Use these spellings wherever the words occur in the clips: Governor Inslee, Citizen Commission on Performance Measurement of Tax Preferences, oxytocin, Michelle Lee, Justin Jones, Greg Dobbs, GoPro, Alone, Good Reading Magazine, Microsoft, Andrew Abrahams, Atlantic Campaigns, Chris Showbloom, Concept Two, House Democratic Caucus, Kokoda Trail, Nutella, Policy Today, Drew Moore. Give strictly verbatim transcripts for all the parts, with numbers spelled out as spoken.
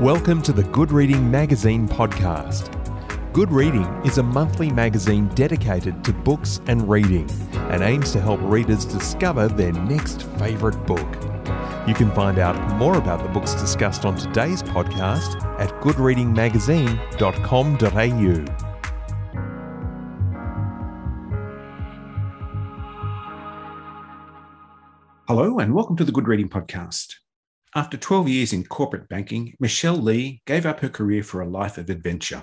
Welcome to the Good Reading Magazine podcast. Good Reading is a monthly magazine dedicated to books and reading and aims to help readers discover their next favourite book. You can find out more about the books discussed on today's podcast at good reading magazine dot com dot a u. Hello and welcome to the Good Reading Podcast. After twelve years in corporate banking, Michelle Lee gave up her career for a life of adventure.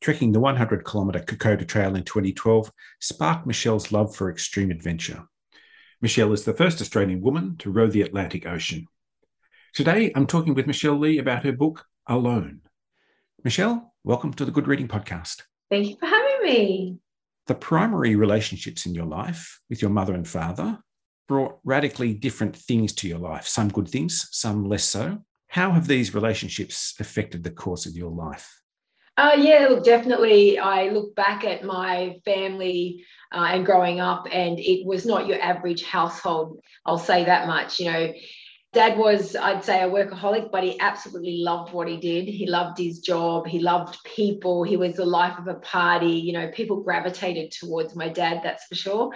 Trekking the one hundred kilometre Kokoda Trail in twenty twelve sparked Michelle's love for extreme adventure. Michelle is the first Australian woman to row the Atlantic Ocean. Today, I'm talking with Michelle Lee about her book, Alone. Michelle, welcome to the Good Reading Podcast. Thank you for having me. The primary relationships in your life with your mother and father brought radically different things to your life, some good things, some less so. How have these relationships affected the course of your life? Uh, yeah, look, definitely. I look back at my family uh, and growing up, and it was not your average household. I'll say that much. You know, Dad was, I'd say, a workaholic, but he absolutely loved what he did. He loved his job. He loved people. He was the life of a party. You know, people gravitated towards my dad, that's for sure.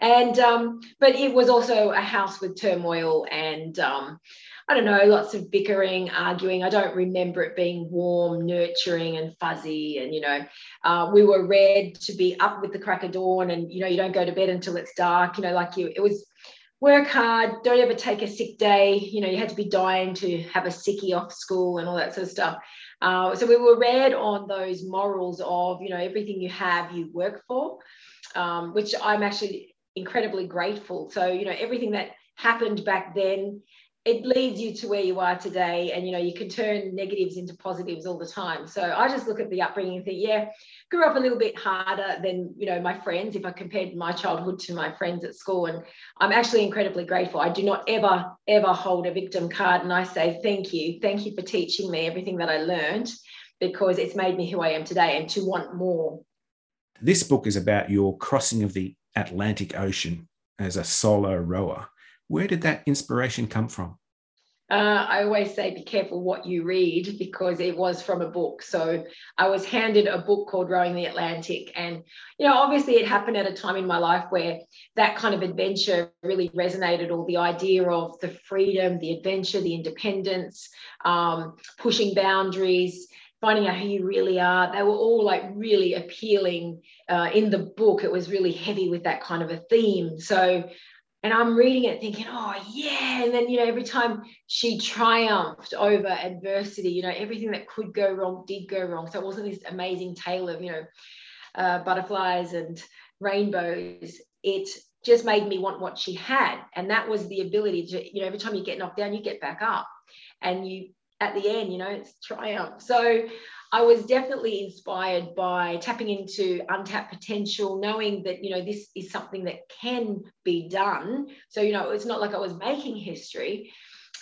And, um, but it was also a house with turmoil and, um, I don't know, lots of bickering, arguing. I don't remember it being warm, nurturing and fuzzy. And, you know, uh, we were reared to be up with the crack of dawn and, you know, you don't go to bed until it's dark, you know, like you, it was work hard, don't ever take a sick day. You know, you had to be dying to have a sickie off school and all that sort of stuff. Uh, so we were reared on those morals of, you know, everything you have, you work for, um, which I'm actually incredibly grateful. So, you know, everything that happened back then, it leads you to where you are today. And, you know, you can turn negatives into positives all the time. So I just look at the upbringing and think, yeah, grew up a little bit harder than, you know, my friends, if I compared my childhood to my friends at school. And I'm actually incredibly grateful. I do not ever, ever hold a victim card. And I say, thank you. Thank you for teaching me everything that I learned, because it's made me who I am today and to want more. This book is about your crossing of the Atlantic Ocean as a solo rower. Where did that inspiration come from? Uh, I always say be careful what you read, because it was from a book. So I was handed a book called Rowing the Atlantic. And, you know, obviously it happened at a time in my life where that kind of adventure really resonated, or the idea of the freedom, the adventure, the independence, um, pushing boundaries, finding out who you really are. They were all like really appealing uh, in the book. It was really heavy with that kind of a theme. So, and I'm reading it thinking, oh yeah. And then, you know, every time she triumphed over adversity, you know, everything that could go wrong did go wrong. So it wasn't this amazing tale of, you know, uh, butterflies and rainbows. It just made me want what she had. And that was the ability to, you know, every time you get knocked down, you get back up, and you, at the end, you know, it's triumph. So I was definitely inspired by tapping into untapped potential, knowing that, you know, this is something that can be done. So, you know, it's not like I was making history.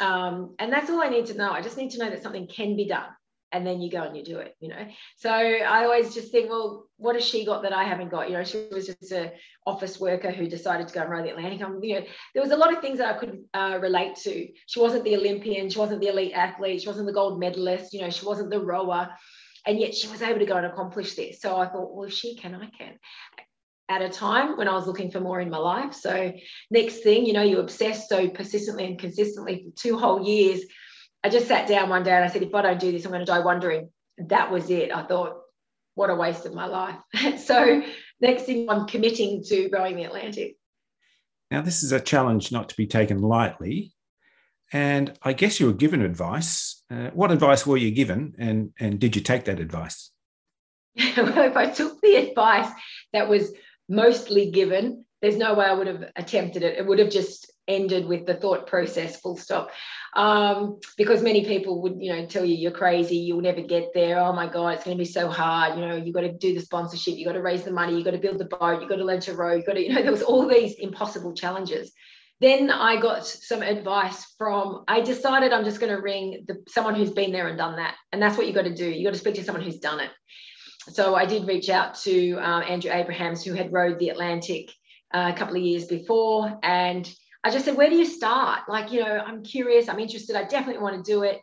Um, and that's all I need to know. I just need to know that something can be done. And then you go and you do it, you know. So I always just think, well, what has she got that I haven't got? You know, she was just an office worker who decided to go and row the Atlantic. I'm, you know, there was a lot of things that I could uh, relate to. She wasn't the Olympian. She wasn't the elite athlete. She wasn't the gold medalist. You know, she wasn't the rower. And yet she was able to go and accomplish this. So I thought, well, if she can, I can. At a time when I was looking for more in my life. So next thing, you know, you obsess so persistently and consistently for two whole years. I just sat down one day and I said, if I don't do this, I'm going to die wondering. That was it. I thought, what a waste of my life. So next thing, I'm committing to rowing the Atlantic. Now, this is a challenge not to be taken lightly. And I guess you were given advice. Uh, what advice were you given, and, and did you take that advice? Well, if I took the advice that was mostly given, there's no way I would have attempted it. It would have just ended with the thought process, full stop. Um, because many people would, you know, tell you you're crazy, you'll never get there. Oh my God, it's going to be so hard. You know, you've got to do the sponsorship, you've got to raise the money, you've got to build the boat, you've got to learn to row, you've got to, you know, there was all these impossible challenges. Then I got some advice from, I decided I'm just going to ring the, someone who's been there and done that. And that's what you've got to do. You've got to speak to someone who's done it. So I did reach out to um, Andrew Abrahams, who had rowed the Atlantic uh, a couple of years before. And I just said, where do you start? Like, you know, I'm curious, I'm interested, I definitely want to do it.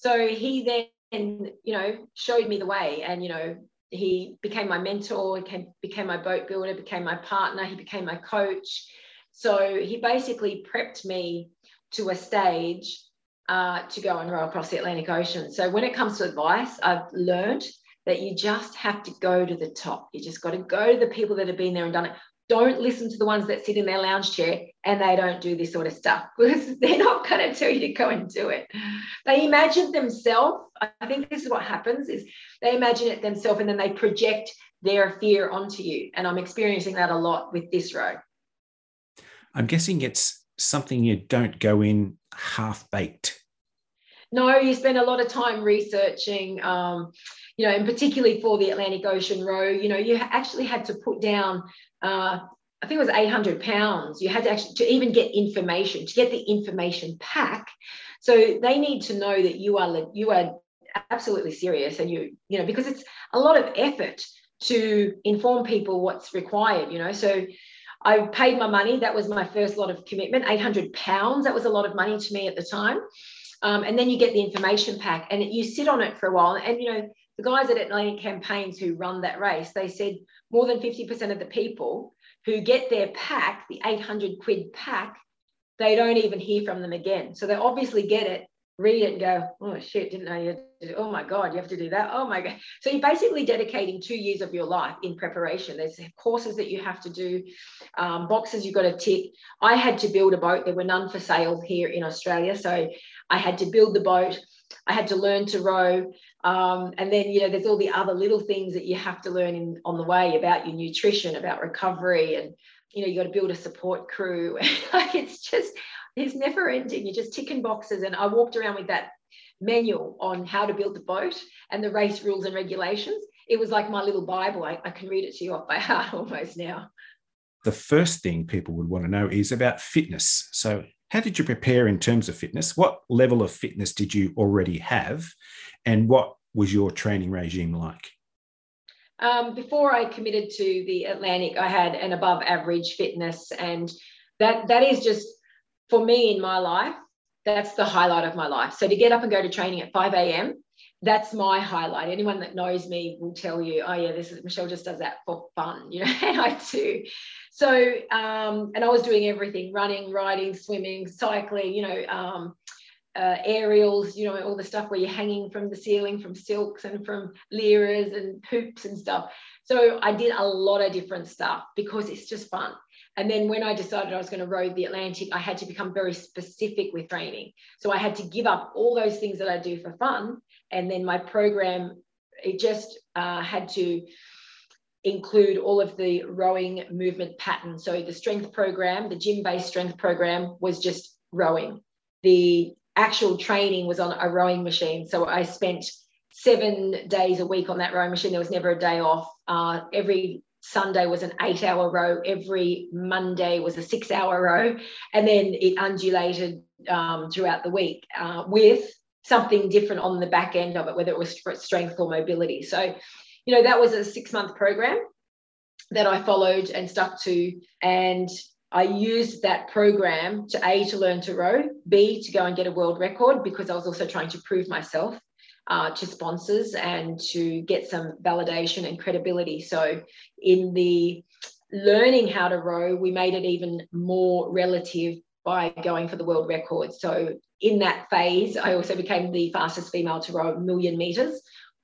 So he then, you know, showed me the way, and, you know, he became my mentor, he became, became my boat builder, became my partner, he became my coach. So he basically prepped me to a stage uh, to go and row across the Atlantic Ocean. So when it comes to advice, I've learned that you just have to go to the top. You just got to go to the people that have been there and done it. Don't listen to the ones that sit in their lounge chair and they don't do this sort of stuff, because they're not going to tell you to go and do it. They imagine themselves. I think this is what happens, is they imagine it themselves and then they project their fear onto you. And I'm experiencing that a lot with this row. I'm guessing it's something you don't go in half-baked. No, you spend a lot of time researching, um, you know, and particularly for the Atlantic Ocean row, you know, you actually had to put down, uh, I think it was eight hundred pounds. You had to actually, to even get information, to get the information pack. So they need to know that you are, you are absolutely serious, and you, you know, because it's a lot of effort to inform people what's required, you know, so I paid my money. That was my first lot of commitment, eight hundred pounds. That was a lot of money to me at the time. Um, and then you get the information pack and you sit on it for a while. And, you know, the guys at Atlantic Campaigns who run that race, they said more than fifty percent of the people who get their pack, the eight hundred quid pack, they don't even hear from them again. So they obviously get it, read it and go, oh, shit, didn't know you. Oh, my God, you have to do that. Oh, my God. So you're basically dedicating two years of your life in preparation. There's courses that you have to do, um, boxes you've got to tick. I had to build a boat. There were none for sale here in Australia. So I had to build the boat. I had to learn to row. Um, and then, you know, there's all the other little things that you have to learn in, on the way about your nutrition, about recovery. And, you know, you got to build a support crew. Like, it's just... it's never ending. You're just ticking boxes. And I walked around with that manual on how to build the boat and the race rules and regulations. It was like my little Bible. I, I can read it to you off by heart almost now. The first thing people would want to know is about fitness. So how did you prepare in terms of fitness? What level of fitness did you already have? And what was your training regime like? Um, before I committed to the Atlantic, I had an above average fitness. And that that is just... for me in my life, that's the highlight of my life. So to get up and go to training at five a.m., that's my highlight. Anyone that knows me will tell you, oh, yeah, this is, Michelle just does that for fun, you know, and I do. So, um, and I was doing everything, running, riding, swimming, cycling, you know, um, uh, aerials, you know, all the stuff where you're hanging from the ceiling, from silks and from liras and poops and stuff. So I did a lot of different stuff because it's just fun. And then when I decided I was going to row the Atlantic, I had to become very specific with training. So I had to give up all those things that I do for fun. And then my program, it just uh, had to include all of the rowing movement patterns. So the strength program, the gym-based strength program was just rowing. The actual training was on a rowing machine. So I spent seven days a week on that rowing machine. There was never a day off. Uh, every Sunday was an eight-hour row. Every Monday was a six-hour row. And then it undulated um, throughout the week uh, with something different on the back end of it, whether it was strength or mobility. So, you know, that was a six-month program that I followed and stuck to. And I used that program to, A, to learn to row, B, to go and get a world record, because I was also trying to prove myself Uh, to sponsors and to get some validation and credibility. So in the learning how to row, we made it even more relative by going for the world record. So in that phase, I also became the fastest female to row a million metres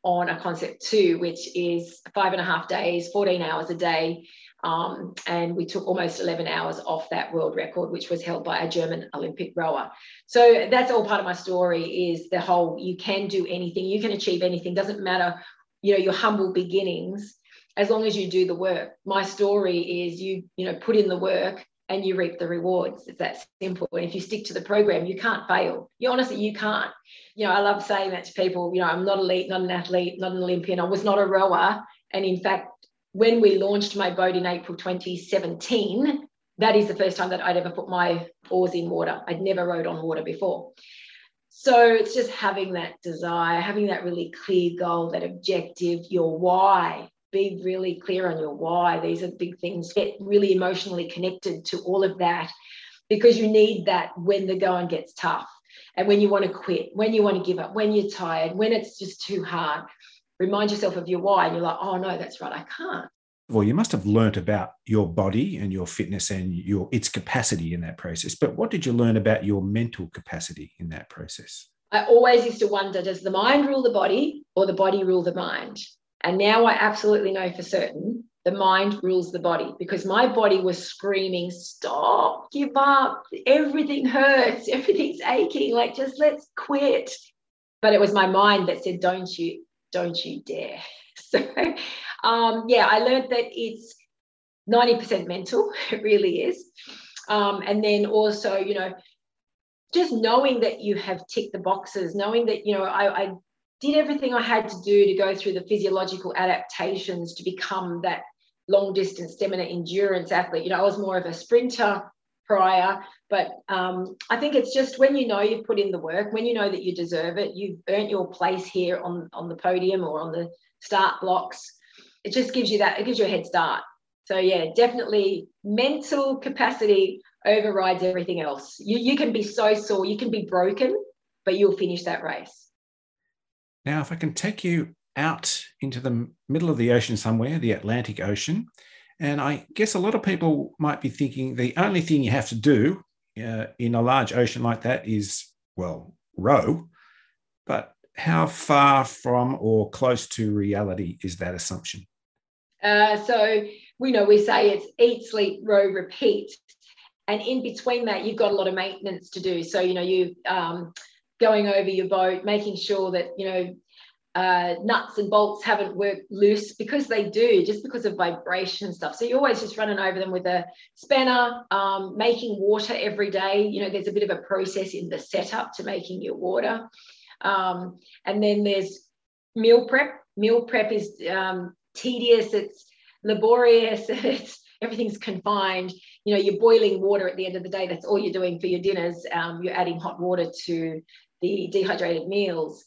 on a Concept Two, which is five and a half days, fourteen hours a day. Um, and we took almost eleven hours off that world record, which was held by a German Olympic rower. So that's all part of my story, is the whole you can do anything, you can achieve anything, doesn't matter, you know, your humble beginnings, as long as you do the work. My story is you, you know, put in the work and you reap the rewards. It's that simple. And if you stick to the program, you can't fail. You honestly, you can't. You know, I love saying that to people, you know, I'm not elite, not an athlete, not an Olympian. I was not a rower. And in fact, when we launched my boat in April twenty seventeen, that is the first time that I'd ever put my oars in water. I'd never rowed on water before. So it's just having that desire, having that really clear goal, that objective, your why. Be really clear on your why. These are big things. Get really emotionally connected to all of that, because you need that when the going gets tough. and when you want to quit, when you want to give up, when you're tired, when it's just too hard, remind yourself of your why. And you're like, oh, no, that's right, I can't. Well, you must have learnt about your body and your fitness and your its capacity in that process. But what did you learn about your mental capacity in that process? I always used to wonder, does the mind rule the body or the body rule the mind? And now I absolutely know for certain the mind rules the body, because my body was screaming, stop, give up, everything hurts, everything's aching, like just let's quit. But it was my mind that said, don't you, don't you dare. So, um, yeah, I learned that it's ninety percent mental, it really is. Um, and then also, you know, just knowing that you have ticked the boxes, knowing that, you know, I, I did everything I had to do to go through the physiological adaptations to become that long-distance stamina endurance athlete. You know, I was more of a sprinter prior, but um, I think it's just when you know you've put in the work, when you know that you deserve it, you've earned your place here on, on the podium or on the start blocks. It just gives you that, it gives you a head start. So, yeah, definitely mental capacity overrides everything else. You, you can be so sore, you can be broken, but you'll finish that race. Now, if I can take you out into the middle of the ocean somewhere, the Atlantic Ocean, and I guess a lot of people might be thinking the only thing you have to do uh, in a large ocean like that is, well, row. But how far from or close to reality is that assumption? Uh, so, we know we say it's eat, sleep, row, repeat. And in between that, you've got a lot of maintenance to do. So, you know, you um, going over your boat, making sure that, you know, uh, nuts and bolts haven't worked loose, because they do, just because of vibration and stuff. So you're always just running over them with a spanner, um, making water every day. You know, there's a bit of a process in the setup to making your water. Um, and then there's meal prep. Meal prep is um, tedious, it's laborious, it's everything's confined. You know, you're boiling water at the end of the day. That's all you're doing for your dinners. Um, you're adding hot water to the dehydrated meals.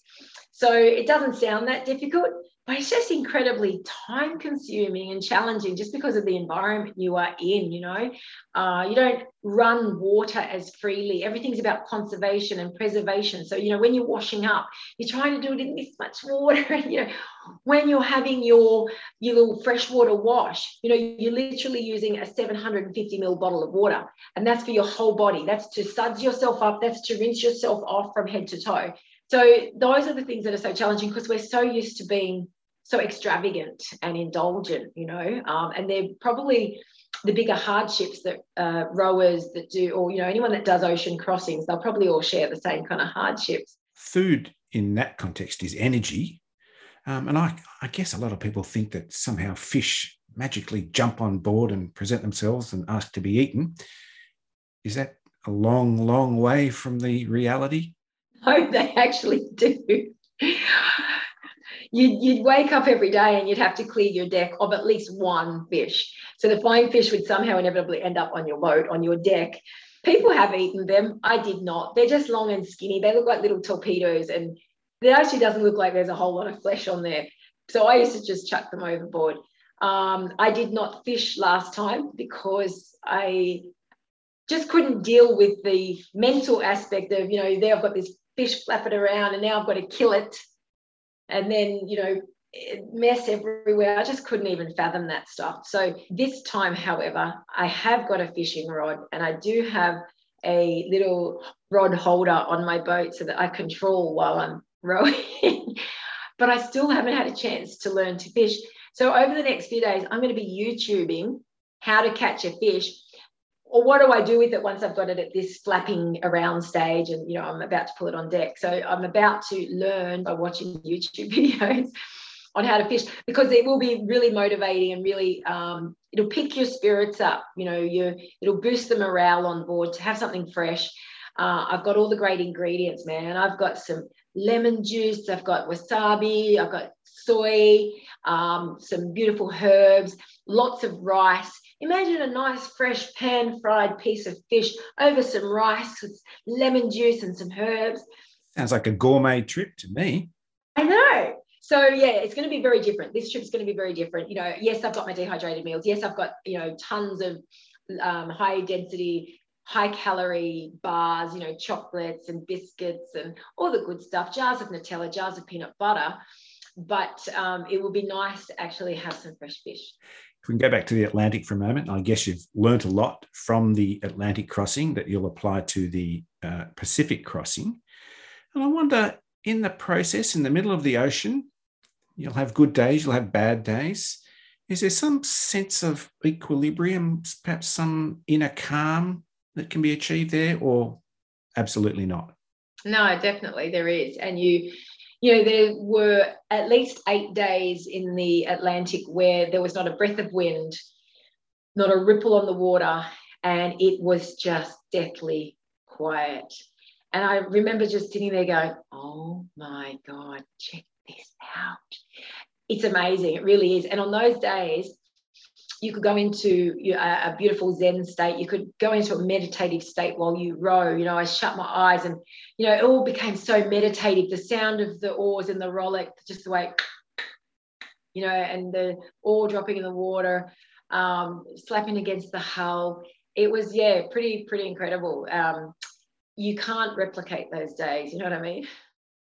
So it doesn't sound that difficult, but it's just incredibly time-consuming and challenging just because of the environment you are in, you know. Uh, you don't run water as freely. Everything's about conservation and preservation. So, you know, when you're washing up, you're trying to do it in this much water. And, you know, when you're having your, your little freshwater wash, you know, you're literally using a seven hundred fifty milliliter bottle of water. And that's for your whole body. That's to suds yourself up. That's to rinse yourself off from head to toe. So those are the things that are so challenging, because we're so used to being so extravagant and indulgent, you know, um, and they're probably the bigger hardships that uh, rowers that do, or, you know, anyone that does ocean crossings, they'll probably all share the same kind of hardships. Food in that context is energy. Um, and I, I guess a lot of people think that somehow fish magically jump on board and present themselves and ask to be eaten. Is that a long, long way from the reality? No, they actually do. You'd, you'd wake up every day and you'd have to clear your deck of at least one fish. So the flying fish would somehow inevitably end up on your boat, on your deck. People have eaten them. I did not. They're just long and skinny. They look like little torpedoes, and it actually doesn't look like there's a whole lot of flesh on there. So I used to just chuck them overboard. Um, I did not fish last time because I just couldn't deal with the mental aspect of, you know, there I've got this fish flapping around and now I've got to kill it and then, you know, mess everywhere. I just couldn't even fathom that stuff. So this time, however, I have got a fishing rod, and I do have a little rod holder on my boat so that I control while I'm rowing, but I still haven't had a chance to learn to fish. So over the next few days, I'm going to be YouTubing how to catch a fish. Or what do I do with it once I've got it at this flapping around stage and, you know, I'm about to pull it on deck? So I'm about to learn by watching YouTube videos on how to fish, because it will be really motivating and really, um, it'll pick your spirits up. You know, you, it'll boost the morale on board to have something fresh. Uh, I've got all the great ingredients, man. I've got some lemon juice. I've got wasabi. I've got soy, um, some beautiful herbs, lots of rice. Imagine a nice, fresh, pan-fried piece of fish over some rice with lemon juice and some herbs. Sounds like a gourmet trip to me. I know. So, yeah, it's going to be very different. This trip's going to be very different. You know, yes, I've got my dehydrated meals. Yes, I've got, you know, tons of um, high-density, high calorie bars, you know, chocolates and biscuits and all the good stuff, jars of Nutella, jars of peanut butter. But um, it would be nice to actually have some fresh fish. If we can go back to the Atlantic for a moment, I guess you've learnt a lot from the Atlantic crossing that you'll apply to the uh, Pacific crossing. And I wonder, in the process, in the middle of the ocean, you'll have good days, you'll have bad days. Is there some sense of equilibrium, perhaps some inner calm that can be achieved there, or absolutely not? No, definitely there is. And you... You know, there were at least eight days in the Atlantic where there was not a breath of wind, not a ripple on the water, and it was just deathly quiet. And I remember just sitting there going, oh, my God, check this out. It's amazing. It really is. And on those days, you could go into a beautiful Zen state. You could go into a meditative state while you row. You know, I shut my eyes and, you know, it all became so meditative. The sound of the oars and the rollick, just the way, you know, and the oar dropping in the water, um, slapping against the hull. It was, yeah, pretty, pretty incredible. Um, you can't replicate those days. You know what I mean?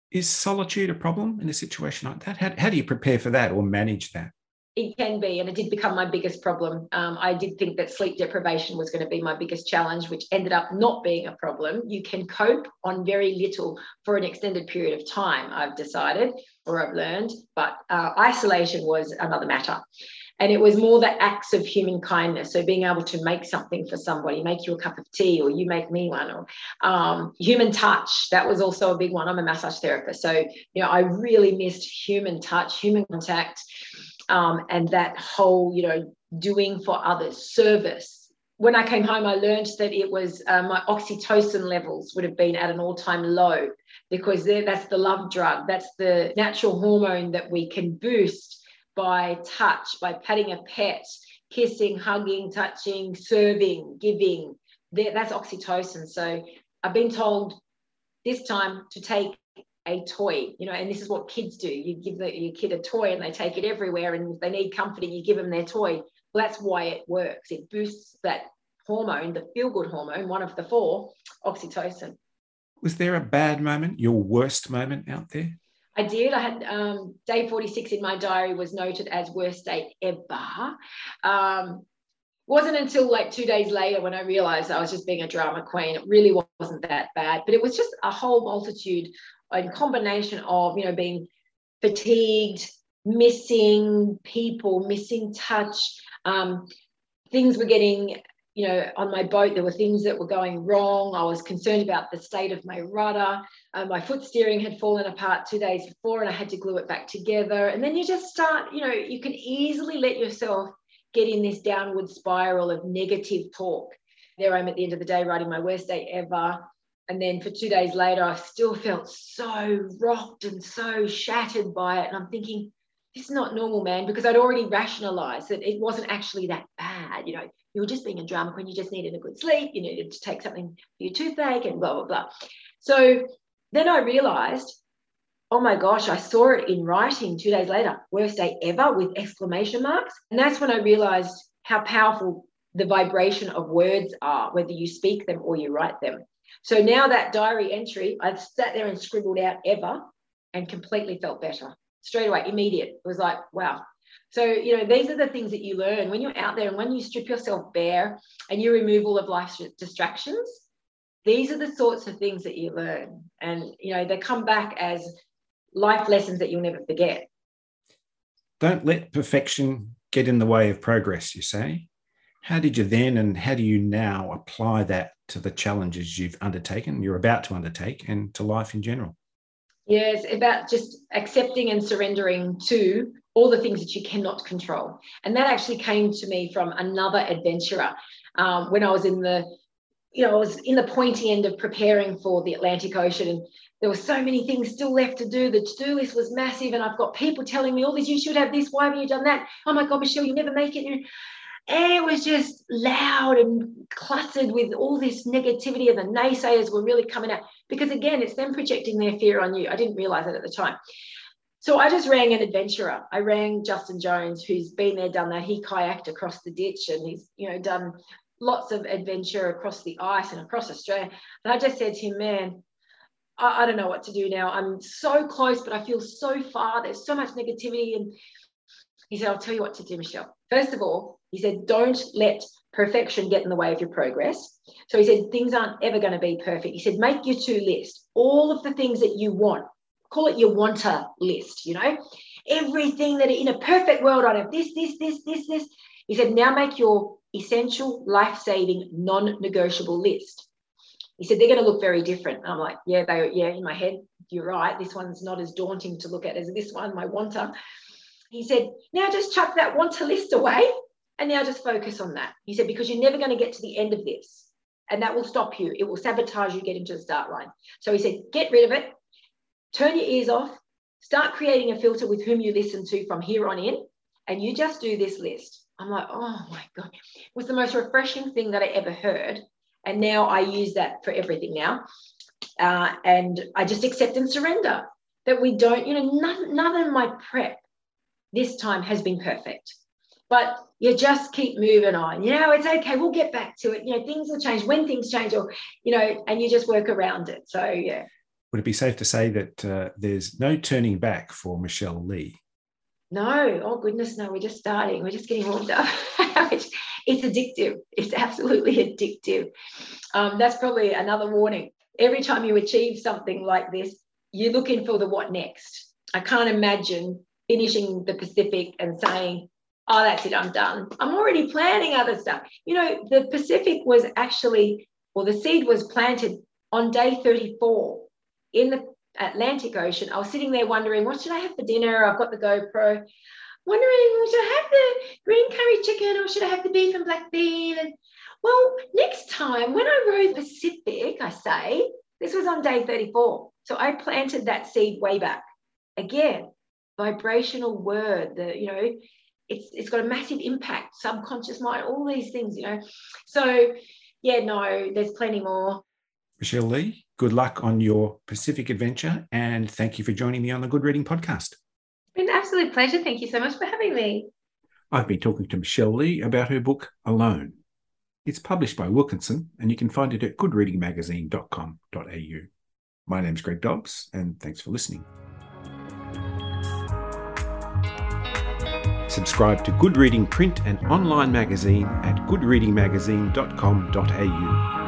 Is solitude a problem in a situation like that? How, how do you prepare for that or manage that? It can be, and it did become my biggest problem. Um, I did think that sleep deprivation was going to be my biggest challenge, which ended up not being a problem. You can cope on very little for an extended period of time, I've decided, or I've learned, but uh, isolation was another matter. And it was more the acts of human kindness. So being able to make something for somebody, make you a cup of tea, or you make me one, or um, human touch. That was also a big one. I'm a massage therapist. So, you know, I really missed human touch, human contact. Um, and that whole, you know, doing for others, service. When I came home, I learned that it was uh, my oxytocin levels would have been at an all-time low, because that's the love drug. That's the natural hormone that we can boost by touch, by patting a pet, kissing, hugging, touching, serving, giving. That's oxytocin. So I've been told this time to take a toy, you know, and this is what kids do. You give the, your kid a toy and they take it everywhere, and if they need comforting, you give them their toy. Well, that's why it works. It boosts that hormone, the feel-good hormone, one of the four, oxytocin. Was there a bad moment, your worst moment out there? I did. I had um, day forty-six in my diary was noted as worst day ever. Um, wasn't until like two days later when I realised I was just being a drama queen. It really wasn't that bad, but it was just a whole multitude in combination of, you know, being fatigued, missing people, missing touch. Um, things were getting, you know, on my boat, there were things that were going wrong. I was concerned about the state of my rudder. Uh, my foot steering had fallen apart two days before and I had to glue it back together. And then you just start, you know, you can easily let yourself get in this downward spiral of negative talk. There I am at the end of the day writing my worst day ever. And then for two days later, I still felt so rocked and so shattered by it. And I'm thinking, this is not normal, man, because I'd already rationalized that it wasn't actually that bad. You know, you were just being a drama queen. You just needed a good sleep. You needed to take something for your toothache and blah, blah, blah. So then I realized, oh, my gosh, I saw it in writing two days later, worst day ever with exclamation marks. And that's when I realized how powerful the vibration of words are, whether you speak them or you write them. So now that diary entry, I've sat there and scribbled out ever and completely felt better. Straight away, immediate. It was like, wow. So, you know, these are the things that you learn when you're out there, and when you strip yourself bare and you remove all of life's distractions, these are the sorts of things that you learn. And, you know, they come back as life lessons that you'll never forget. Don't let perfection get in the way of progress, you say. How did you then and how do you now apply that to the challenges you've undertaken, you're about to undertake, and to life in general? Yeah, it's about just accepting and surrendering to all the things that you cannot control. And that actually came to me from another adventurer. Um, when I was in the, you know, I was in the pointy end of preparing for the Atlantic Ocean, and there were so many things still left to do. The to-do list was massive, and I've got people telling me all this, you should have this, why haven't you done that? Oh my God, Michelle, you never make it. It was just loud and cluttered with all this negativity, and the naysayers were really coming out, because again, it's them projecting their fear on you. I didn't realize that at the time. So I just rang an adventurer. I rang Justin Jones, who's been there, done that. He kayaked across the ditch, and he's, you know, done lots of adventure across the ice and across Australia. And I just said to him, man, I, I don't know what to do now. I'm so close, but I feel so far. There's so much negativity. And he said, I'll tell you what to do, Michelle. First of all, he said, don't let perfection get in the way of your progress. So he said, things aren't ever going to be perfect. He said, make your to list, all of the things that you want. Call it your wanter list, you know, everything that in a perfect world, I'd have this, this, this, this, this. He said, now make your essential life-saving non-negotiable list. He said, they're going to look very different. And I'm like, yeah, they, yeah, in my head, you're right. This one's not as daunting to look at as this one, my wanter. He said, now just chuck that wanter list away and now just focus on that. He said, because you're never going to get to the end of this and that will stop you. It will sabotage you getting to the start line. So he said, get rid of it. Turn your ears off, start creating a filter with whom you listen to from here on in, and you just do this list. I'm like, oh my God. It was the most refreshing thing that I ever heard. And now I use that for everything now. Uh, and I just accept and surrender that we don't, you know, none, none of my prep this time has been perfect. But you just keep moving on. You know, it's okay. We'll get back to it. You know, things will change when things change or, you know, and you just work around it. So, yeah. Would it be safe to say that uh, there's no turning back for Michelle Lee? No. Oh, goodness, no. We're just starting. We're just getting warmed up. it's, it's addictive. It's absolutely addictive. Um, that's probably another warning. Every time you achieve something like this, you're looking for the what next. I can't imagine finishing the Pacific and saying, oh, that's it, I'm done. I'm already planning other stuff. You know, the Pacific was actually, well, the seed was planted on day thirty-four. In the Atlantic Ocean. I was sitting there wondering, what should I have for dinner? I've got the GoPro. Wondering, well, should I have the green curry chicken or should I have the beef and black bean? And, well, next time when I rode Pacific, I say, this was on day thirty-four. So I planted that seed way back. Again, vibrational word, the, you know, it's it's got a massive impact, subconscious mind, all these things, you know. So, yeah, no, there's plenty more. Michelle Lee, good luck on your Pacific adventure and thank you for joining me on the Good Reading Podcast. It's been an absolute pleasure. Thank you so much for having me. I've been talking to Michelle Lee about her book, Alone. It's published by Wilkinson and you can find it at good reading magazine dot com dot a u. My name's Greg Dobbs and thanks for listening. Subscribe to Good Reading print and online magazine at good reading magazine dot com dot a u.